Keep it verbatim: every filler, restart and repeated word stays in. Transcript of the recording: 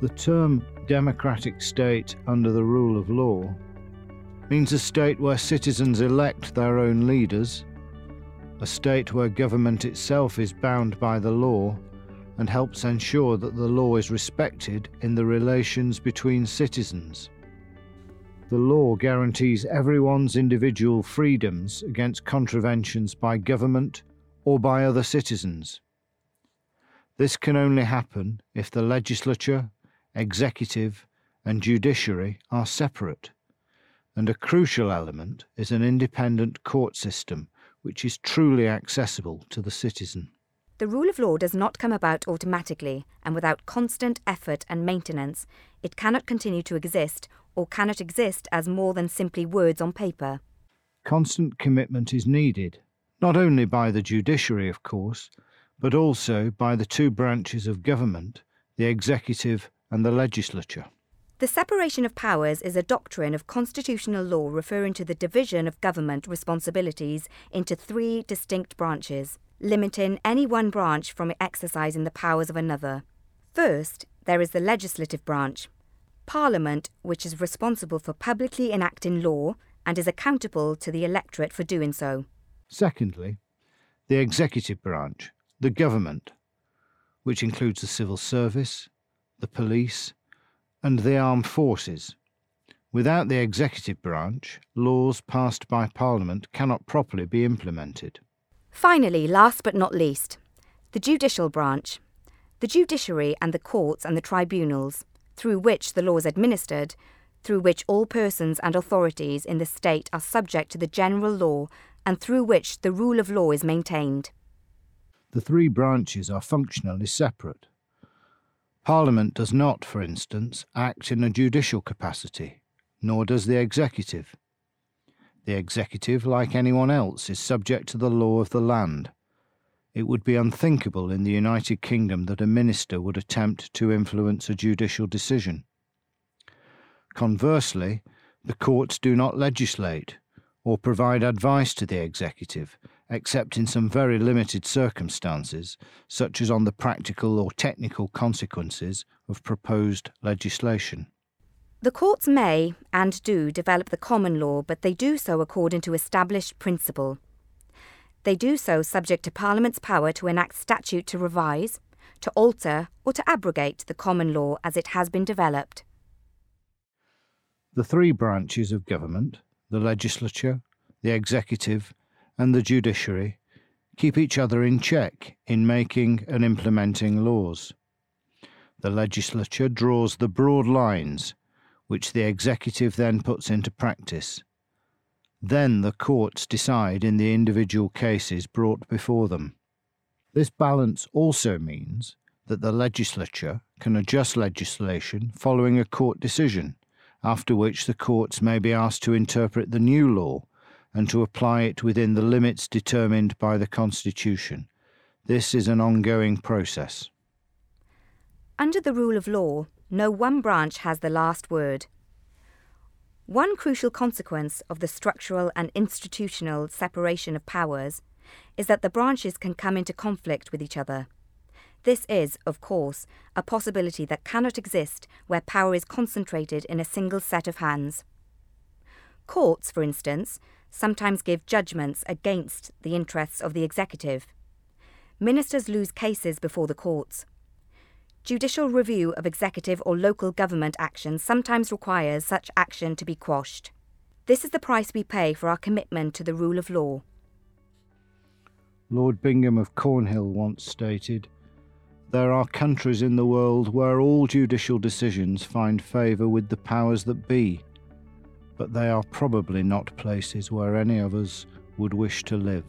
The term democratic state under the rule of law means a state where citizens elect their own leaders, a state where government itself is bound by the law and helps ensure that the law is respected in the relations between citizens. The law guarantees everyone's individual freedoms against contraventions by government or by other citizens. This can only happen if the legislature, executive, and judiciary are separate, and a crucial element is an independent court system which is truly accessible to the citizen. The rule of law does not come about automatically, and without constant effort and maintenance, it cannot continue to exist or cannot exist as more than simply words on paper. Constant commitment is needed, not only by the judiciary, of course, but also by the two branches of government, the executive and the legislature. The separation of powers is a doctrine of constitutional law referring to the division of government responsibilities into three distinct branches, limiting any one branch from exercising the powers of another. First, there is the legislative branch, Parliament, which is responsible for publicly enacting law and is accountable to the electorate for doing so. Secondly, the executive branch, the government, which includes the civil service, the police, and the armed forces. Without the executive branch, laws passed by Parliament cannot properly be implemented. Finally, last but not least, the judicial branch, the judiciary and the courts and the tribunals, through which the law is administered, through which all persons and authorities in the state are subject to the general law, and through which the rule of law is maintained. The three branches are functionally separate. Parliament does not, for instance, act in a judicial capacity, nor does the executive. The executive, like anyone else, is subject to the law of the land. It would be unthinkable in the United Kingdom that a minister would attempt to influence a judicial decision. Conversely, the courts do not legislate or provide advice to the executive, except in some very limited circumstances, such as on the practical or technical consequences of proposed legislation. The courts may, and do, develop the common law, but they do so according to established principle. They do so subject to Parliament's power to enact statute to revise, to alter, or to abrogate the common law as it has been developed. The three branches of government, the legislature, the executive, and the judiciary, keep each other in check in making and implementing laws. The legislature draws the broad lines, which the executive then puts into practice. Then the courts decide in the individual cases brought before them. This balance also means that the legislature can adjust legislation following a court decision, after which the courts may be asked to interpret the new law and to apply it within the limits determined by the Constitution. This is an ongoing process. Under the rule of law, no one branch has the last word. One crucial consequence of the structural and institutional separation of powers is that the branches can come into conflict with each other. This is, of course, a possibility that cannot exist where power is concentrated in a single set of hands. Courts, for instance, sometimes give judgments against the interests of the executive. Ministers lose cases before the courts. Judicial review of executive or local government action sometimes requires such action to be quashed. This is the price we pay for our commitment to the rule of law. Lord Bingham of Cornhill once stated, "There are countries in the world where all judicial decisions find favour with the powers that be, but they are probably not places where any of us would wish to live."